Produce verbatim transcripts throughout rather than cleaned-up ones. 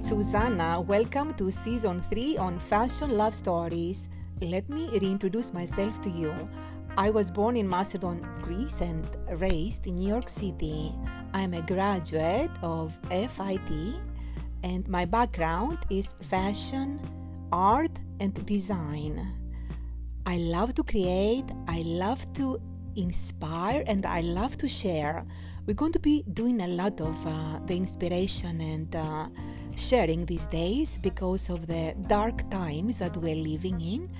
it's Susanna. Welcome to Season three on Fashion Love Stories. Let me reintroduce myself to you. I was born in Macedon, Greece and raised in New York City. I am a graduate of F I T and my background is fashion, art and design. I love to create, I love to inspire and I love to share. We're going to be doing a lot of uh, the inspiration and uh, sharing these days because of the dark times that we're living in,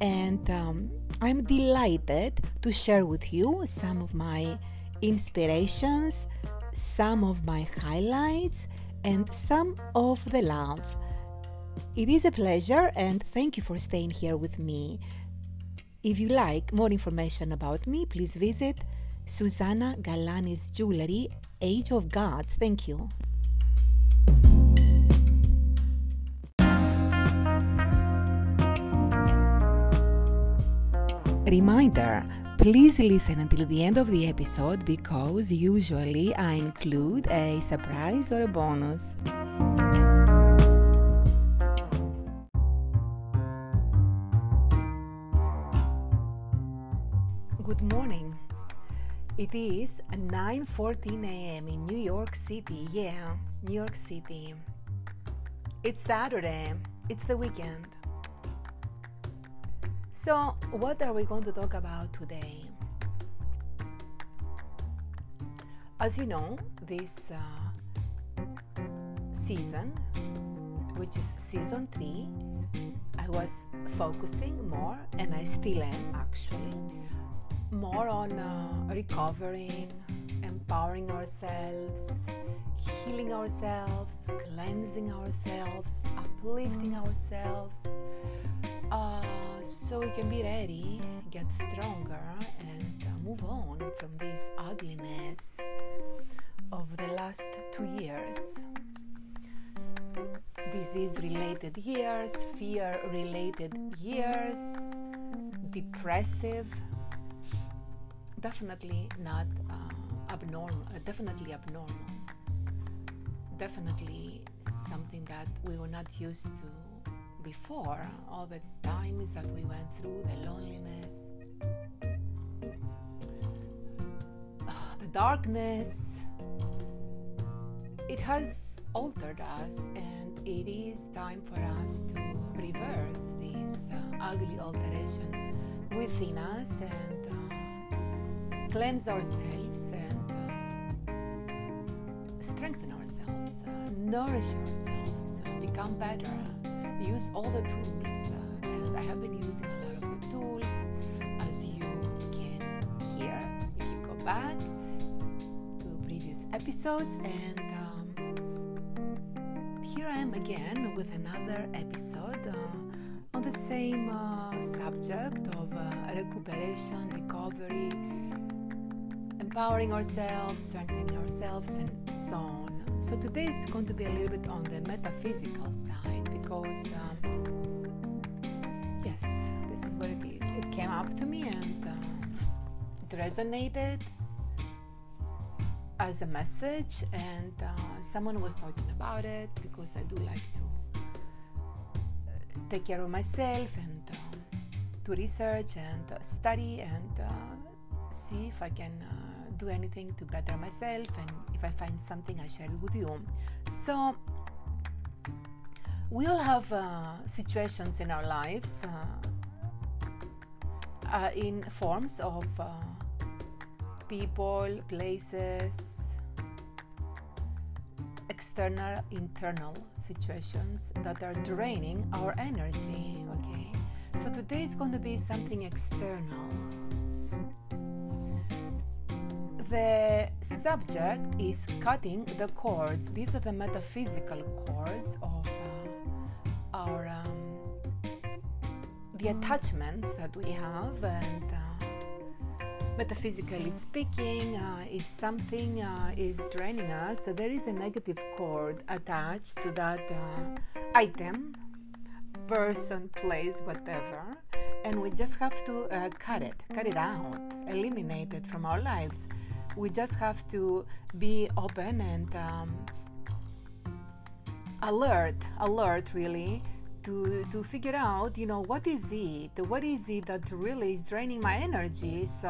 and um, I'm delighted to share with you some of my inspirations, some of my highlights and some of the love. It is a pleasure and thank you for staying here with me. If you like more information about me, please visit Susanna Galani's jewelry, Age of Gods. Thank you. Reminder, please listen until the end of the episode because usually I include a surprise or a bonus. Good morning. It is nine fourteen a.m. in New York City. Yeah, New York City. It's Saturday. It's the weekend. So, what are we going to talk about today? As you know, this uh, season, which is season three, I was focusing more, and I still am actually, more on uh, recovering, empowering ourselves, healing ourselves, cleansing ourselves, uplifting ourselves, uh, so we can be ready, get stronger, and uh, move on from this ugliness of the last two years. Disease-related years, fear-related years, depressive, definitely not uh, abnormal, uh, definitely abnormal, definitely something that we were not used to before, all the times that we went through, the loneliness, uh, the darkness. It has altered us and it is time for us to reverse this uh, ugly alteration within us and uh, cleanse ourselves and uh, strengthen ourselves, uh, nourish ourselves, uh, become better, use all the tools, uh, and I have been using a lot of the tools, as you can hear if you go back to previous episodes, and um, here I am again with another episode uh, on the same uh, subject of uh, recuperation, recovery, empowering ourselves, strengthening ourselves, and so on. So today it's going to be a little bit on the metaphysical side because, um, yes, this is what it is. It came up to me and uh, it resonated as a message, and uh, someone was talking about it because I do like to uh, take care of myself and uh, to research and uh, study and uh, see if I can uh, do anything to better myself, and if I find something I share it with you. So we all have uh, situations in our lives uh, uh, in forms of uh, people, places, external, internal situations that are draining our energy, okay? So today is going to be something external. The subject is cutting the cords. These are the metaphysical cords of uh, our um, the attachments that we have, and uh, metaphysically speaking, uh, if something uh, is draining us, so there is a negative cord attached to that uh, item, person, place, whatever, and we just have to uh, cut it, cut it out, eliminate it from our lives. We just have to be open and um, alert, alert really, to to figure out, you know, what is it, what is it that really is draining my energy. So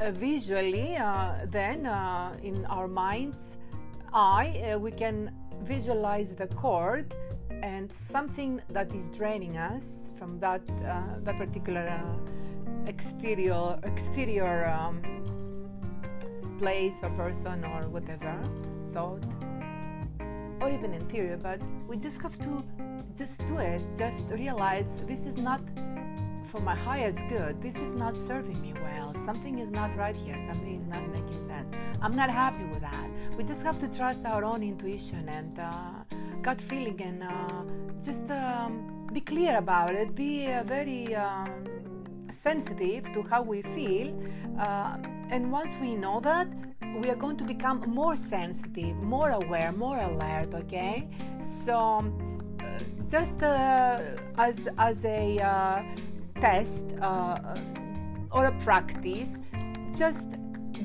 uh, visually, uh, then uh, in our mind's eye, uh, we can visualize the cord and something that is draining us from that uh, that particular uh, exterior exterior um, place or person or whatever, thought, or even interior. But we just have to just do it. Just realize this is not for my highest good. This is not serving me well. Something is not right here. Something is not making sense. I'm not happy with that. We just have to trust our own intuition and uh, gut feeling, and uh, just um, be clear about it. Be uh, very um, sensitive to how we feel. Uh, and once we know that, we are going to become more sensitive, more aware, more alert. Okay, so. Just uh, as as a uh, test uh, or a practice, just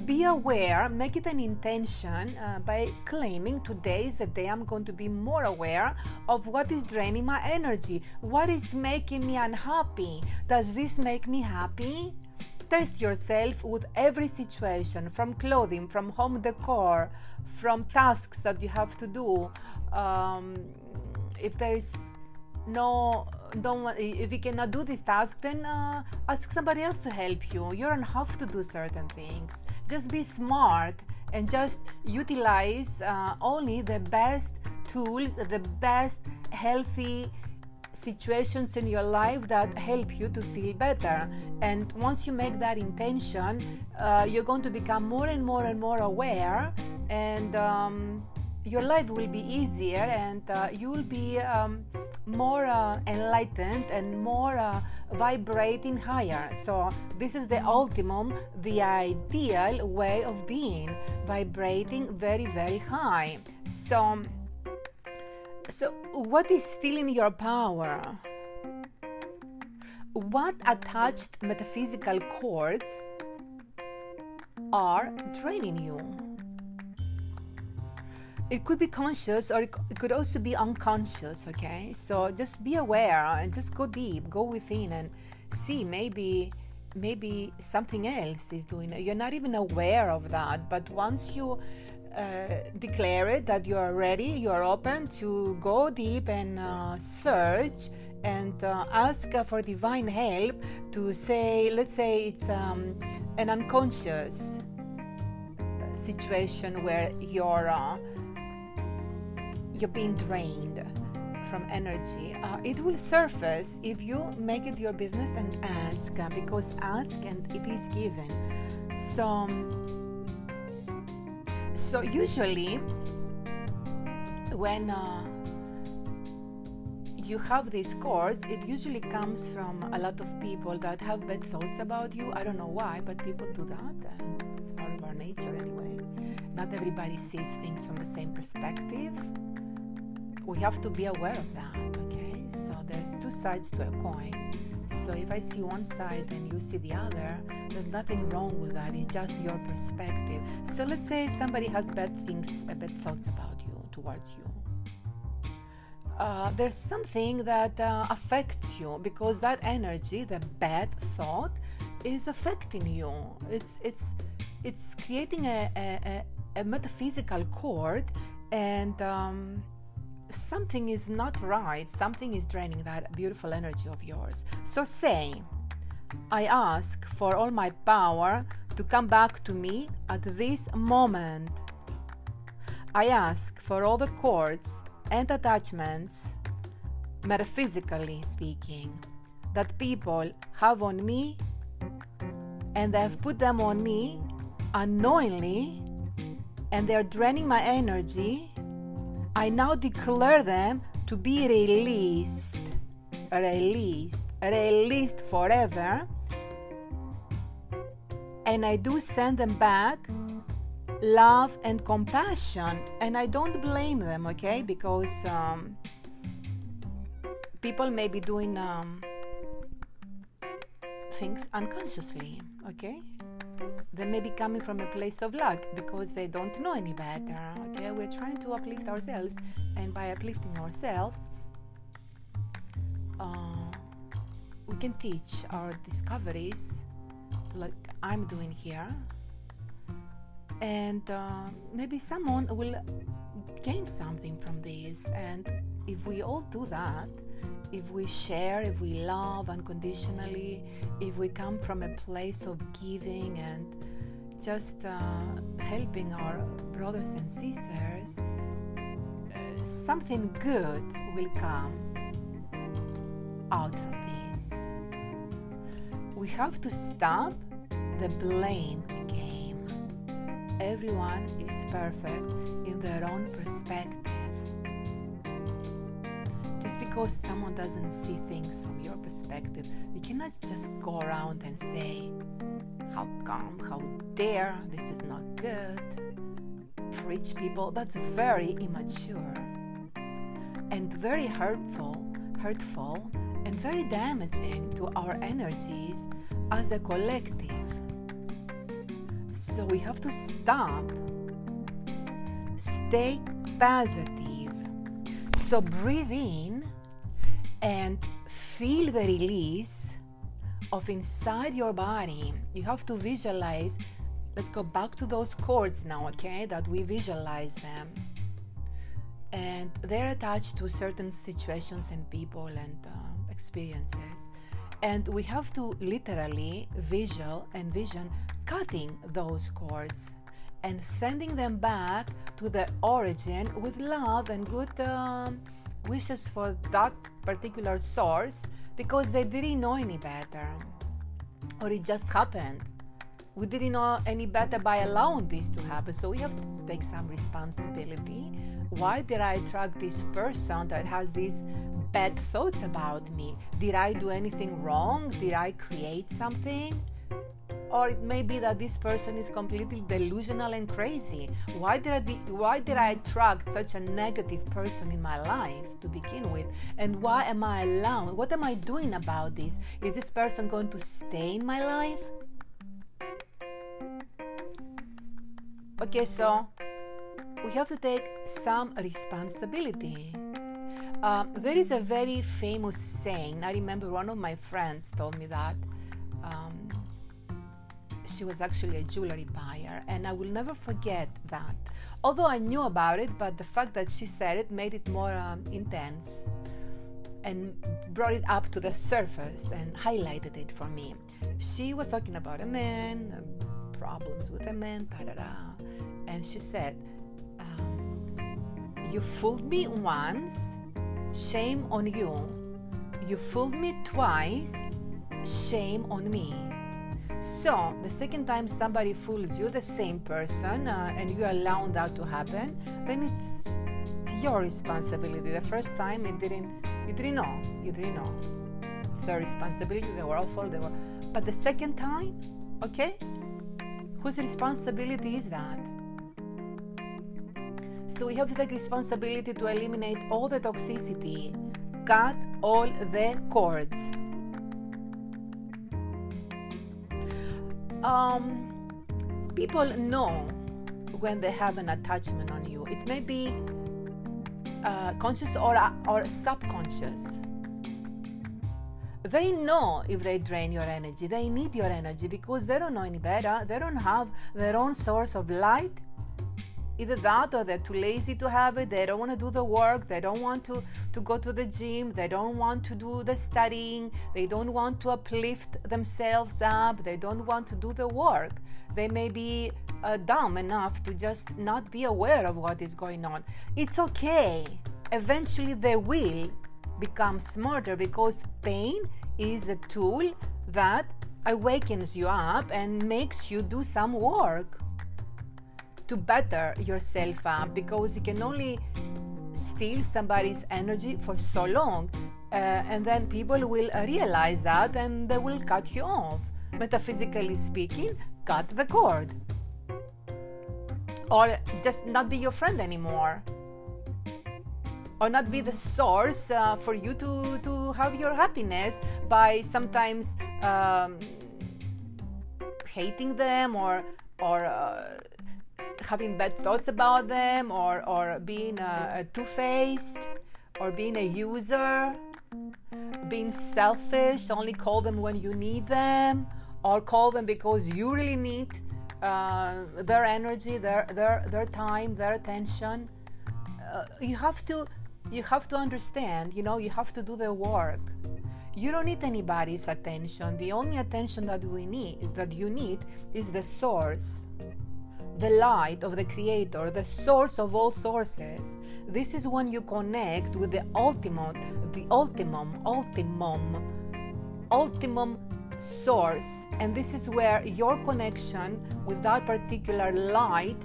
be aware, make it an intention uh, by claiming today is the day I'm going to be more aware of what is draining my energy. What is making me unhappy? Does this make me happy? Test yourself with every situation, from clothing, from home decor, from tasks that you have to do. Um, If there is no, don't, if you cannot do this task, then uh, ask somebody else to help you. You don't have to do certain things. Just be smart and just utilize uh, only the best tools, the best healthy situations in your life that help you to feel better. And once you make that intention, uh, you're going to become more and more and more aware, and um, your life will be easier, and uh, you will be um, more uh, enlightened and more uh, vibrating higher. So this is the ultimum, the ideal way of being, vibrating very, very high. So, so what is still in your power? What attached metaphysical cords are draining you? It could be conscious, or it could also be unconscious, okay? So just be aware and just go deep, go within and see, maybe maybe something else is doing it. You're not even aware of that, but once you uh, declare it that you are ready, you are open to go deep and uh, search and uh, ask for divine help to say, let's say it's um, an unconscious situation where you're... Uh, you're being drained from energy, uh, it will surface if you make it your business and ask, because ask and it is given. So, so usually when uh, you have these cords, it usually comes from a lot of people that have bad thoughts about you. I don't know why, but people do that, and it's part of our nature anyway. Not everybody sees things from the same perspective. We have to be aware of that, okay? So there's two sides to a coin. So if I see one side and you see the other, there's nothing wrong with that. It's just your perspective. So let's say somebody has bad things, bad thoughts about you, towards you. Uh, there's something that uh, affects you, because that energy, the bad thought, is affecting you. It's it's it's creating a a, a metaphysical cord, and. Um, Something is not right. Something is draining that beautiful energy of yours. So say, I ask for all my power to come back to me at this moment. I ask for all the cords and attachments, metaphysically speaking, that people have on me, and they have put them on me unknowingly, and they are draining my energy. I now declare them to be released, released, released forever, and I do send them back love and compassion, and I don't blame them, okay, because um, people may be doing um, things unconsciously, okay, They may be coming from a place of lack because they don't know any better. Okay, we're trying to uplift ourselves, and by uplifting ourselves, uh, we can teach our discoveries, like I'm doing here, and uh, maybe someone will gain something from this. And if we all do that, if we share, if we love unconditionally, if we come from a place of giving and just uh, helping our brothers and sisters, uh, something good will come out from this. We have to stop the blame game. Everyone is perfect in their own perspective. Because someone doesn't see things from your perspective, you cannot just go around and say, how come, how dare, this is not good, preach people. That's very immature and very hurtful, hurtful and very damaging to our energies as a collective. So we have to stop, stay positive. So breathe in and feel the release of inside your body. You have to visualize. Let's go back to those cords now, okay, that we visualize them, and they're attached to certain situations and people and uh, experiences, and we have to literally visual and vision cutting those cords and sending them back to their origin with love and good uh, wishes for that particular source, because they didn't know any better, or it just happened. We didn't know any better by allowing this to happen. So we have to take some responsibility. Why did I attract this person that has these bad thoughts about me? Did I do anything wrong? Did I create something? Or it may be that this person is completely delusional and crazy. Why did I de- why did I attract such a negative person in my life to begin with? And why am I allowing? What am I doing about this? Is this person going to stay in my life? Okay, so we have to take some responsibility. Uh, there is a very famous saying. I remember one of my friends told me that. Um, She was actually a jewelry buyer, and I will never forget that. Although I knew about it, but the fact that she said it made it more um, intense and brought it up to the surface and highlighted it for me. She was talking about a man, problems with a man, da-da-da. And she said, um, you fooled me once, shame on you. You fooled me twice, shame on me. So, the second time somebody fools you, the same person, uh, and you allow that to happen, then it's your responsibility. The first time it didn't, you didn't know, you didn't know. It's their responsibility, they were awful, they were... But the second time, okay? Whose responsibility is that? So we have to take responsibility to eliminate all the toxicity, cut all the cords. Um, people know when they have an attachment on you. It may be uh, conscious or, or subconscious. They know if they drain your energy. They need your energy because they don't know any better. They don't have their own source of light. Either that, or they're too lazy to have it. They don't want to do the work. They don't want to, to go to the gym. They don't want to do the studying. They don't want to uplift themselves up. They don't want to do the work. They may be uh, dumb enough to just not be aware of what is going on. It's okay. Eventually they will become smarter, because pain is a tool that awakens you up and makes you do some work to better yourself up, because you can only steal somebody's energy for so long, uh, and then people will realize that and they will cut you off. Metaphysically speaking, cut the cord, or just not be your friend anymore, or not be the source uh, for you to, to have your happiness by sometimes um, hating them or or uh, having bad thoughts about them, or or being uh, two-faced, or being a user, being selfish, only call them when you need them, or call them because you really need uh, their energy, their their their time, their attention. Uh, you have to you have to understand, you know, you have to do the work. You don't need anybody's attention. The only attention that we need, that you need, is the source, the light of the Creator, the source of all sources. This is when you connect with the ultimate, the ultimum, ultimum, ultimum source. And this is where your connection with that particular light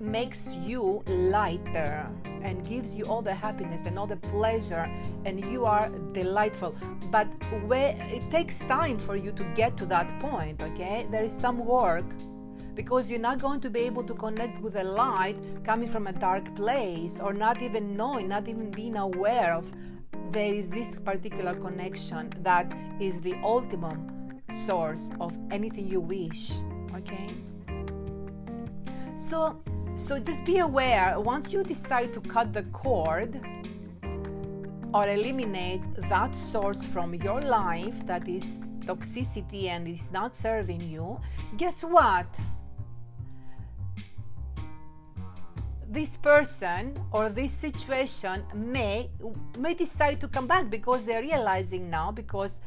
makes you lighter and gives you all the happiness and all the pleasure, and you are delightful. But where it takes time for you to get to that point, okay? There is some work, because you're not going to be able to connect with the light coming from a dark place, or not even knowing, not even being aware of there is this particular connection that is the ultimate source of anything you wish, okay? So, so just be aware, once you decide to cut the cord or eliminate that source from your life that is toxicity and is not serving you, guess what? This person or this situation may, may decide to come back, because they're realizing now, because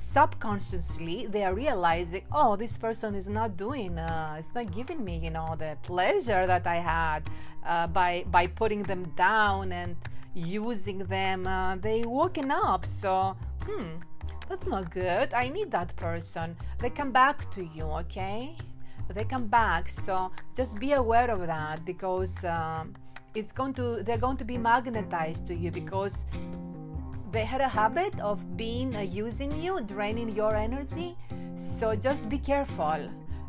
subconsciously they are realizing, oh, this person is not doing, uh, it's not giving me, you know, the pleasure that I had uh, by by putting them down and using them. Uh, they woken up, so hmm, that's not good. I need that person. They come back to you, okay? They come back. So just be aware of that, because um, it's going to, they're going to be magnetized to you, because they had a habit of being uh, using you, draining your energy. So just be careful,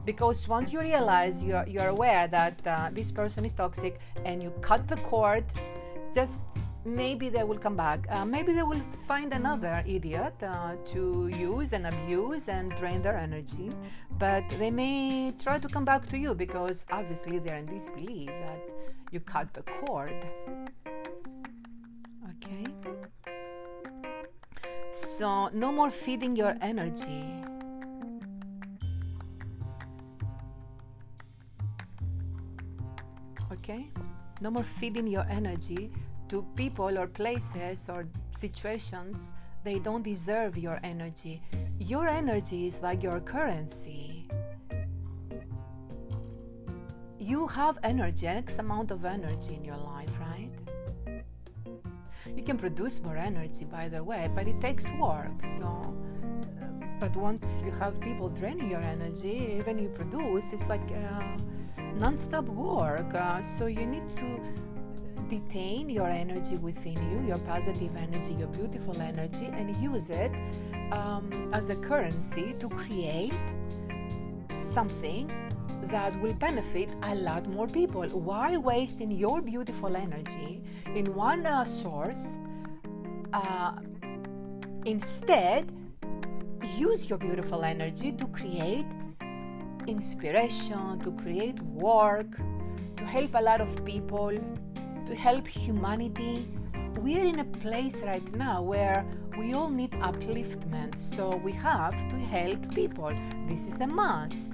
because once you realize, you're, you're aware that uh, this person is toxic, and you cut the cord, just maybe they will come back. Uh, maybe they will find another idiot uh, to use and abuse and drain their energy. But they may try to come back to you, because obviously they're in disbelief that you cut the cord. Okay? So, no more feeding your energy. Okay? No more feeding your energy to people or places or situations. They don't deserve your energy. Your energy is like your currency. You have energy, an X amount of energy in your life, right? You can produce more energy, by the way, but it takes work. So, but once you have people draining your energy, even you produce, it's like uh, non-stop work. Uh, so you need to detain your energy within you, your positive energy, your beautiful energy, and use it um, as a currency to create something that will benefit a lot more people. Why wasting your beautiful energy in one uh, source? Uh, instead, use your beautiful energy to create inspiration, to create work, to help a lot of people, to help humanity. We're in a place right now where we all need upliftment, so we have to help people. This is a must.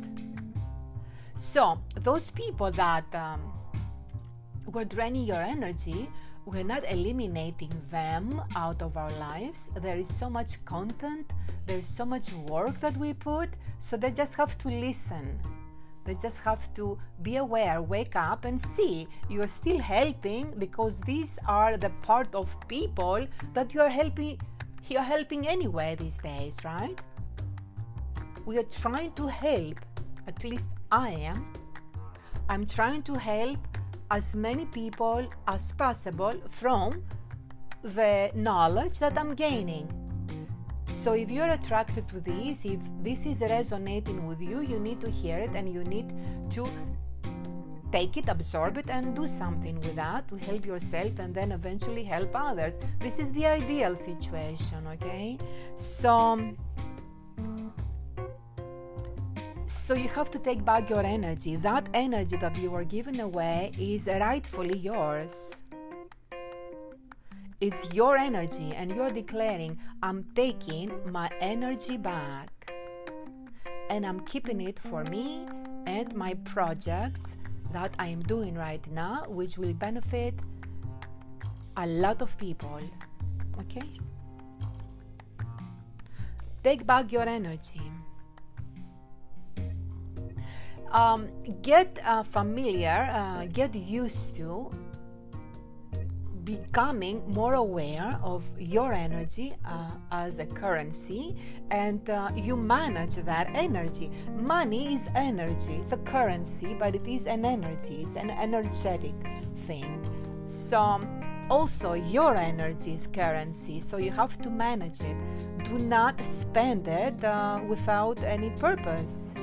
So those people that um, were draining your energy, we're not eliminating them out of our lives. There is so much content, there's so much work that we put, so they just have to listen. They just have to be aware, wake up and see you're still helping, because these are the part of people that you're helping, you're helping anyway these days, right? We are trying to help, at least I am. I'm trying to help as many people as possible from the knowledge that I'm gaining. So if you're attracted to this, if this is resonating with you, you need to hear it, and you need to take it, absorb it, and do something with that to help yourself and then eventually help others. This is the ideal situation, okay? So So you have to take back your energy. That energy that you were given away is rightfully yours. It's your energy, and you're declaring, I'm taking my energy back, and I'm keeping it for me and my projects that I am doing right now, which will benefit a lot of people. Okay? Take back your energy. Um, get uh, familiar, uh, get used to becoming more aware of your energy uh, as a currency, and uh, you manage that energy. Money is energy. It's a currency, but it is an energy. It's an energetic thing. So also your energy is currency, so you have to manage it. Do not spend it uh, without any purpose.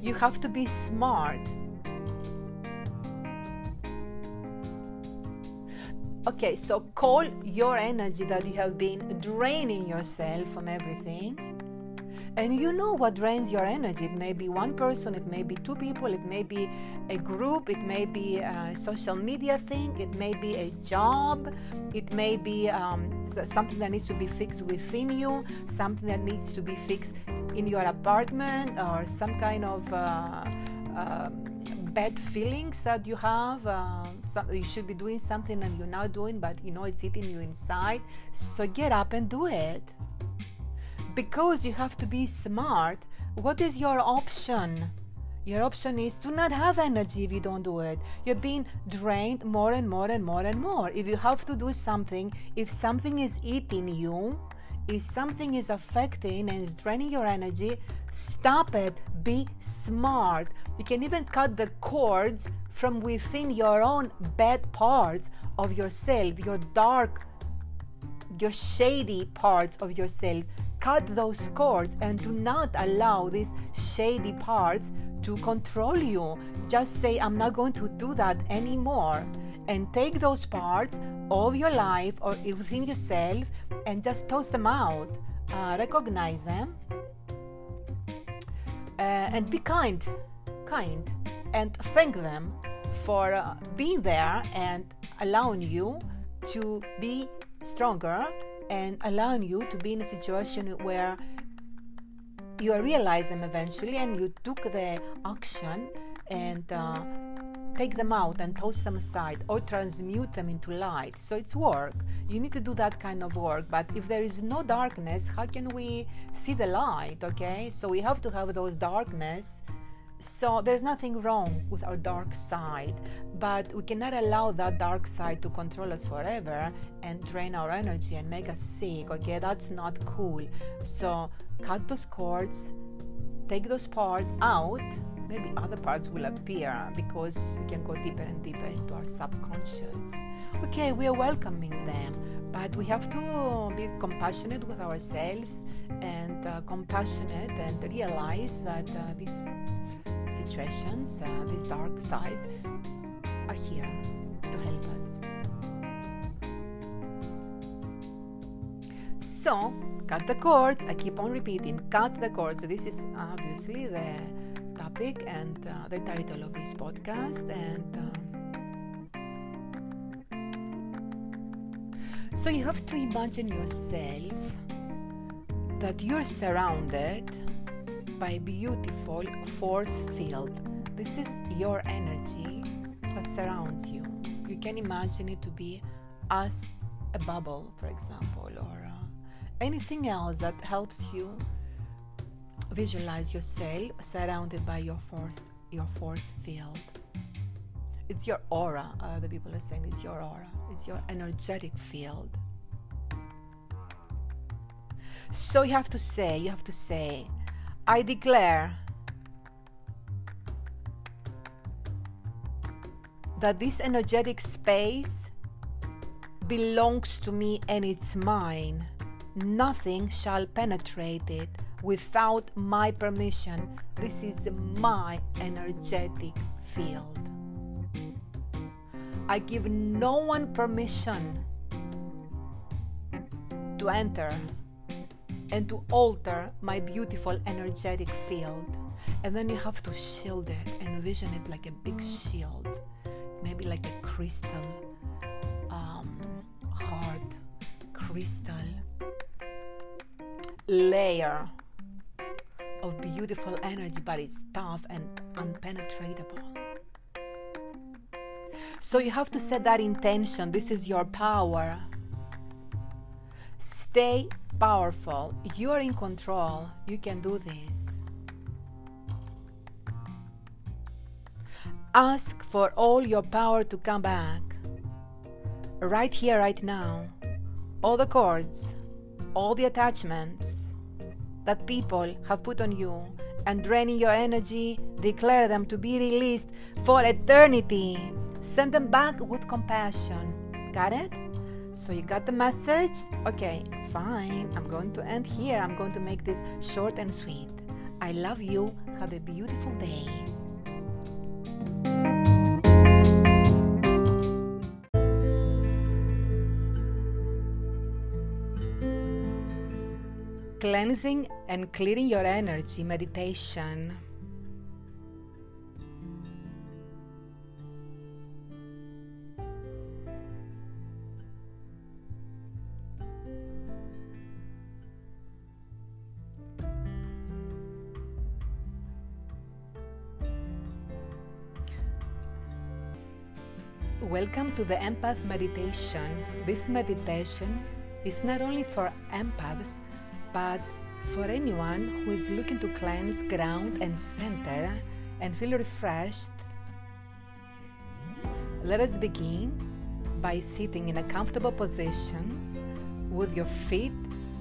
You have to be smart. Okay, so call your energy that you have been draining yourself from everything. And you know what drains your energy. It may be one person, it may be two people, it may be a group, it may be a social media thing, it may be a job, it may be um, something that needs to be fixed within you, something that needs to be fixed in your apartment, or some kind of uh, um, bad feelings that you have. Uh, some, you should be doing something and you're not doing, but you know it's eating you inside. So get up and do it. Because you have to be smart. What is your option? Your option is to not have energy if you don't do it. You're being drained more and more and more and more. If you have to do something, if something is eating you, if something is affecting and is draining your energy, stop it. Be smart. You can even cut the cords from within your own bad parts of yourself, your dark, your shady parts of yourself. Cut those cords and do not allow these shady parts to control you. Just say, I'm not going to do that anymore. And take those parts of your life or within yourself and just toss them out. Uh, recognize them. Uh, and be kind. Kind. And thank them for uh, being there and allowing you to be stronger and allowing you to be in a situation where you realize them eventually and you took the action and uh, take them out and toss them aside or transmute them into light. So it's work. You need to do that kind of work. But if there is no darkness, how can we see the light? Okay, so we have to have those darkness. So there's nothing wrong with our dark side, but we cannot allow that dark side to control us forever and drain our energy and make us sick. Okay, that's not cool. So cut those cords, take those parts out. Maybe other parts will appear because we can go deeper and deeper into our subconscious. Okay, we are welcoming them, but we have to be compassionate with ourselves and uh, compassionate and realize that uh, these situations, uh, these dark sides are here to help us. So, cut the cords. I keep on repeating, cut the cords. This is obviously the topic and uh, the title of this podcast. And uh, so you have to imagine yourself that you're surrounded by a beautiful force field. This is your energy that surrounds you. You can imagine it to be as a bubble, for example, or uh, anything else that helps you visualize yourself surrounded by your force, your force field. It's your aura. Uh, the people are saying it's your aura. It's your energetic field. So you have to say, you have to say, I declare that this energetic space belongs to me and it's mine. Nothing shall penetrate it without my permission. This is my energetic field. I give no one permission to enter and to alter my beautiful energetic field. and then you have to shield it. Envision it like a big shield, maybe like a crystal, um, hard crystal layer of beautiful energy, but it's tough and unpenetratable. So you have to set that intention. This is your power. Stay powerful. You are in control. You can do this. Ask for all your power to come back. Right here, right now. All the cords, all the attachments that people have put on you and draining your energy, declare them to be released for eternity. Send them back with compassion. Got it? So you got the message? Okay, fine. I'm going to end here. I'm going to make this short and sweet. I love you. Have a beautiful day. Cleansing and clearing your energy meditation. Welcome to the Empath Meditation. This meditation is not only for empaths, but for anyone who is looking to cleanse, ground, and center and feel refreshed. Let us begin by sitting in a comfortable position with your feet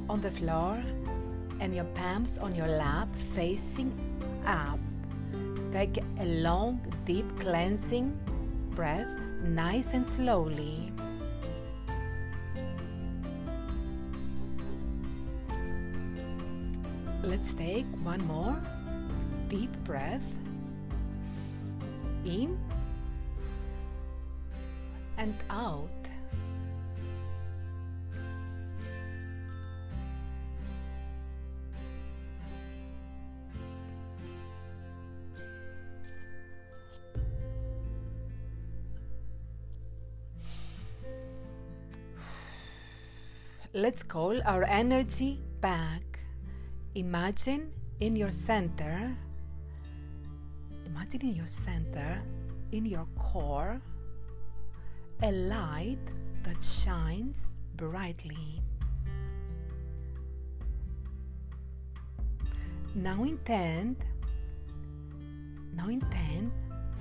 on the floor and your palms on your lap facing up. Take a long, deep cleansing breath, nice and slowly. Let's take one more deep breath in and out. Let's call our energy back. Imagine in your center, imagine in your center, in your core, a light that shines brightly. Now intend, now intend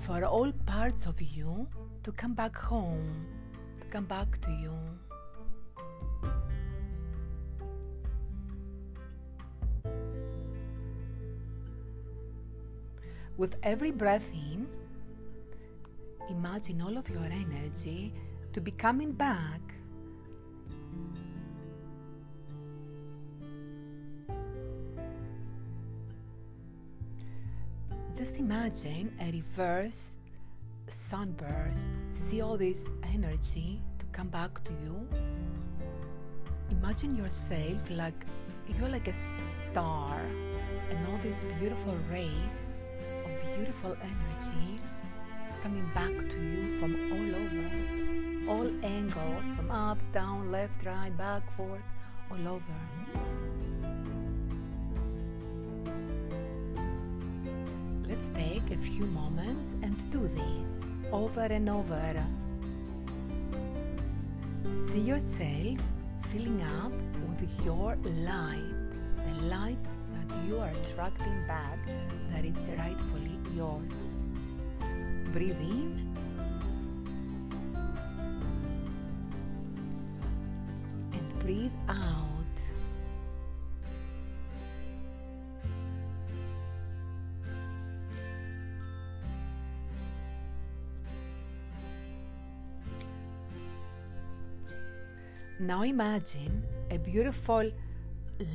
for all parts of you to come back home, to come back to you. With every breath in, imagine all of your energy to be coming back. Just imagine a reverse sunburst. See all this energy to come back to you. Imagine yourself like you're like a star, and all these beautiful rays, beautiful energy is coming back to you from all over, all angles, from up, down, left, right, back, forth, all over. Let's take a few moments and do this over and over. See yourself filling up with your light, the light that you are attracting back, that it's rightfully yours. Breathe in and breathe out. Now imagine a beautiful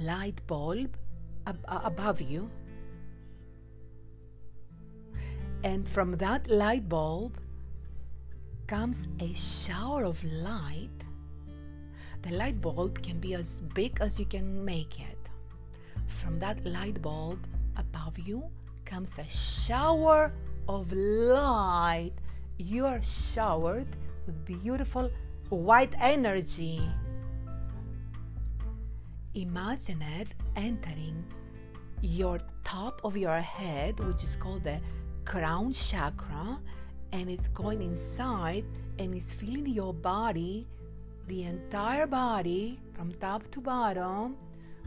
light bulb ab- above you. And from that light bulb comes a shower of light. The light bulb can be as big as you can make it. From that light bulb above you comes a shower of light. You are showered with beautiful white energy. Imagine it entering your top of your head, which is called the crown chakra, and it's going inside and it's filling your body, the entire body from top to bottom,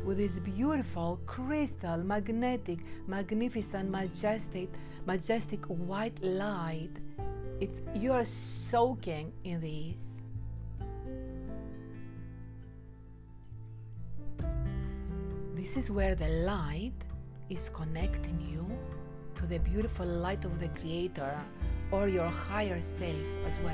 with this beautiful crystal, magnetic, magnificent, majestic, majestic white light. It's, you are soaking in this. This is where the light is connecting you to the beautiful light of the Creator, or your higher self as well.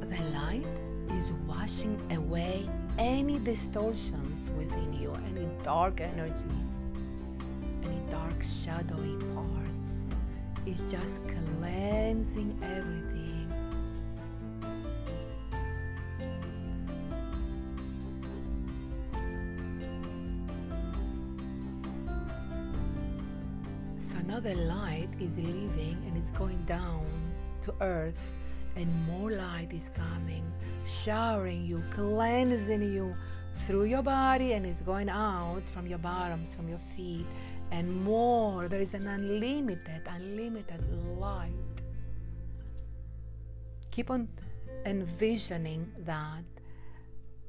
The light is washing away any distortions within you, any dark energies, any dark shadowy parts. It's just cleansing everything. So now the light is leaving and it's going down to earth, and more light is coming, showering you, cleansing you through your body, and it's going out from your bottoms, from your feet, and more. There is an unlimited, unlimited light. Keep on envisioning that.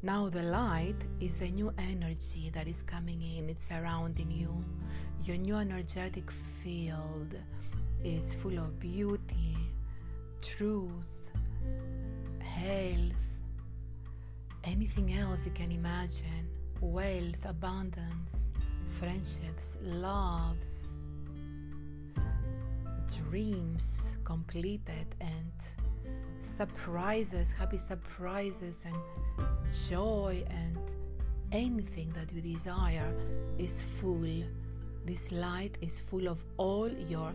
Now the light is the new energy that is coming in. It's surrounding you. Your new energetic field is full of beauty, truth, health, anything else you can imagine, wealth, abundance, friendships, loves, dreams completed, and surprises, happy surprises, and joy, and anything that you desire is full. This light is full of all your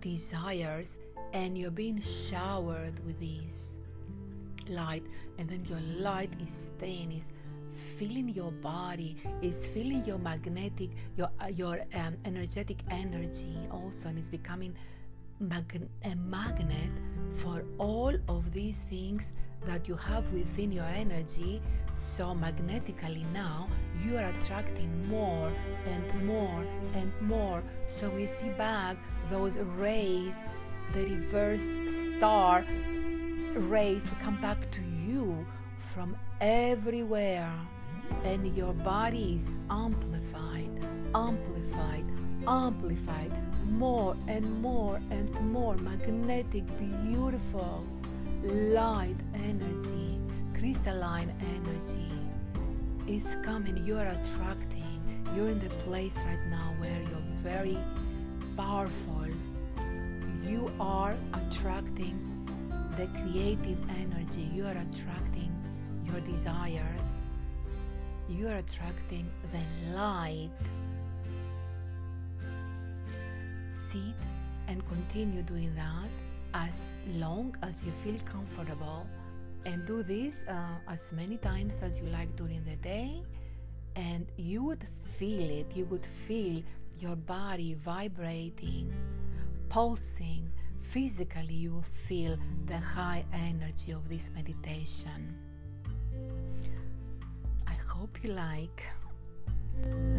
desires, and you're being showered with these light, and then your light is staying, is filling your body, is filling your magnetic, your uh, your um, energetic energy also, and it's becoming mag- a magnet for all of these things that you have within your energy. So magnetically now you are attracting more and more and more. So we see back those rays, the reverse star rays, to come back to you from everywhere, and your body is amplified, amplified, amplified, more and more and more magnetic, beautiful light energy, crystalline energy is coming. You are attracting. You're in the place right now where you're very powerful. You are attracting the creative energy, you are attracting your desires, you are attracting the light. Sit and continue doing that as long as you feel comfortable, and do this uh, as many times as you like during the day, and you would feel it, you would feel your body vibrating, pulsing. Physically, you feel the high energy of this meditation. I hope you like.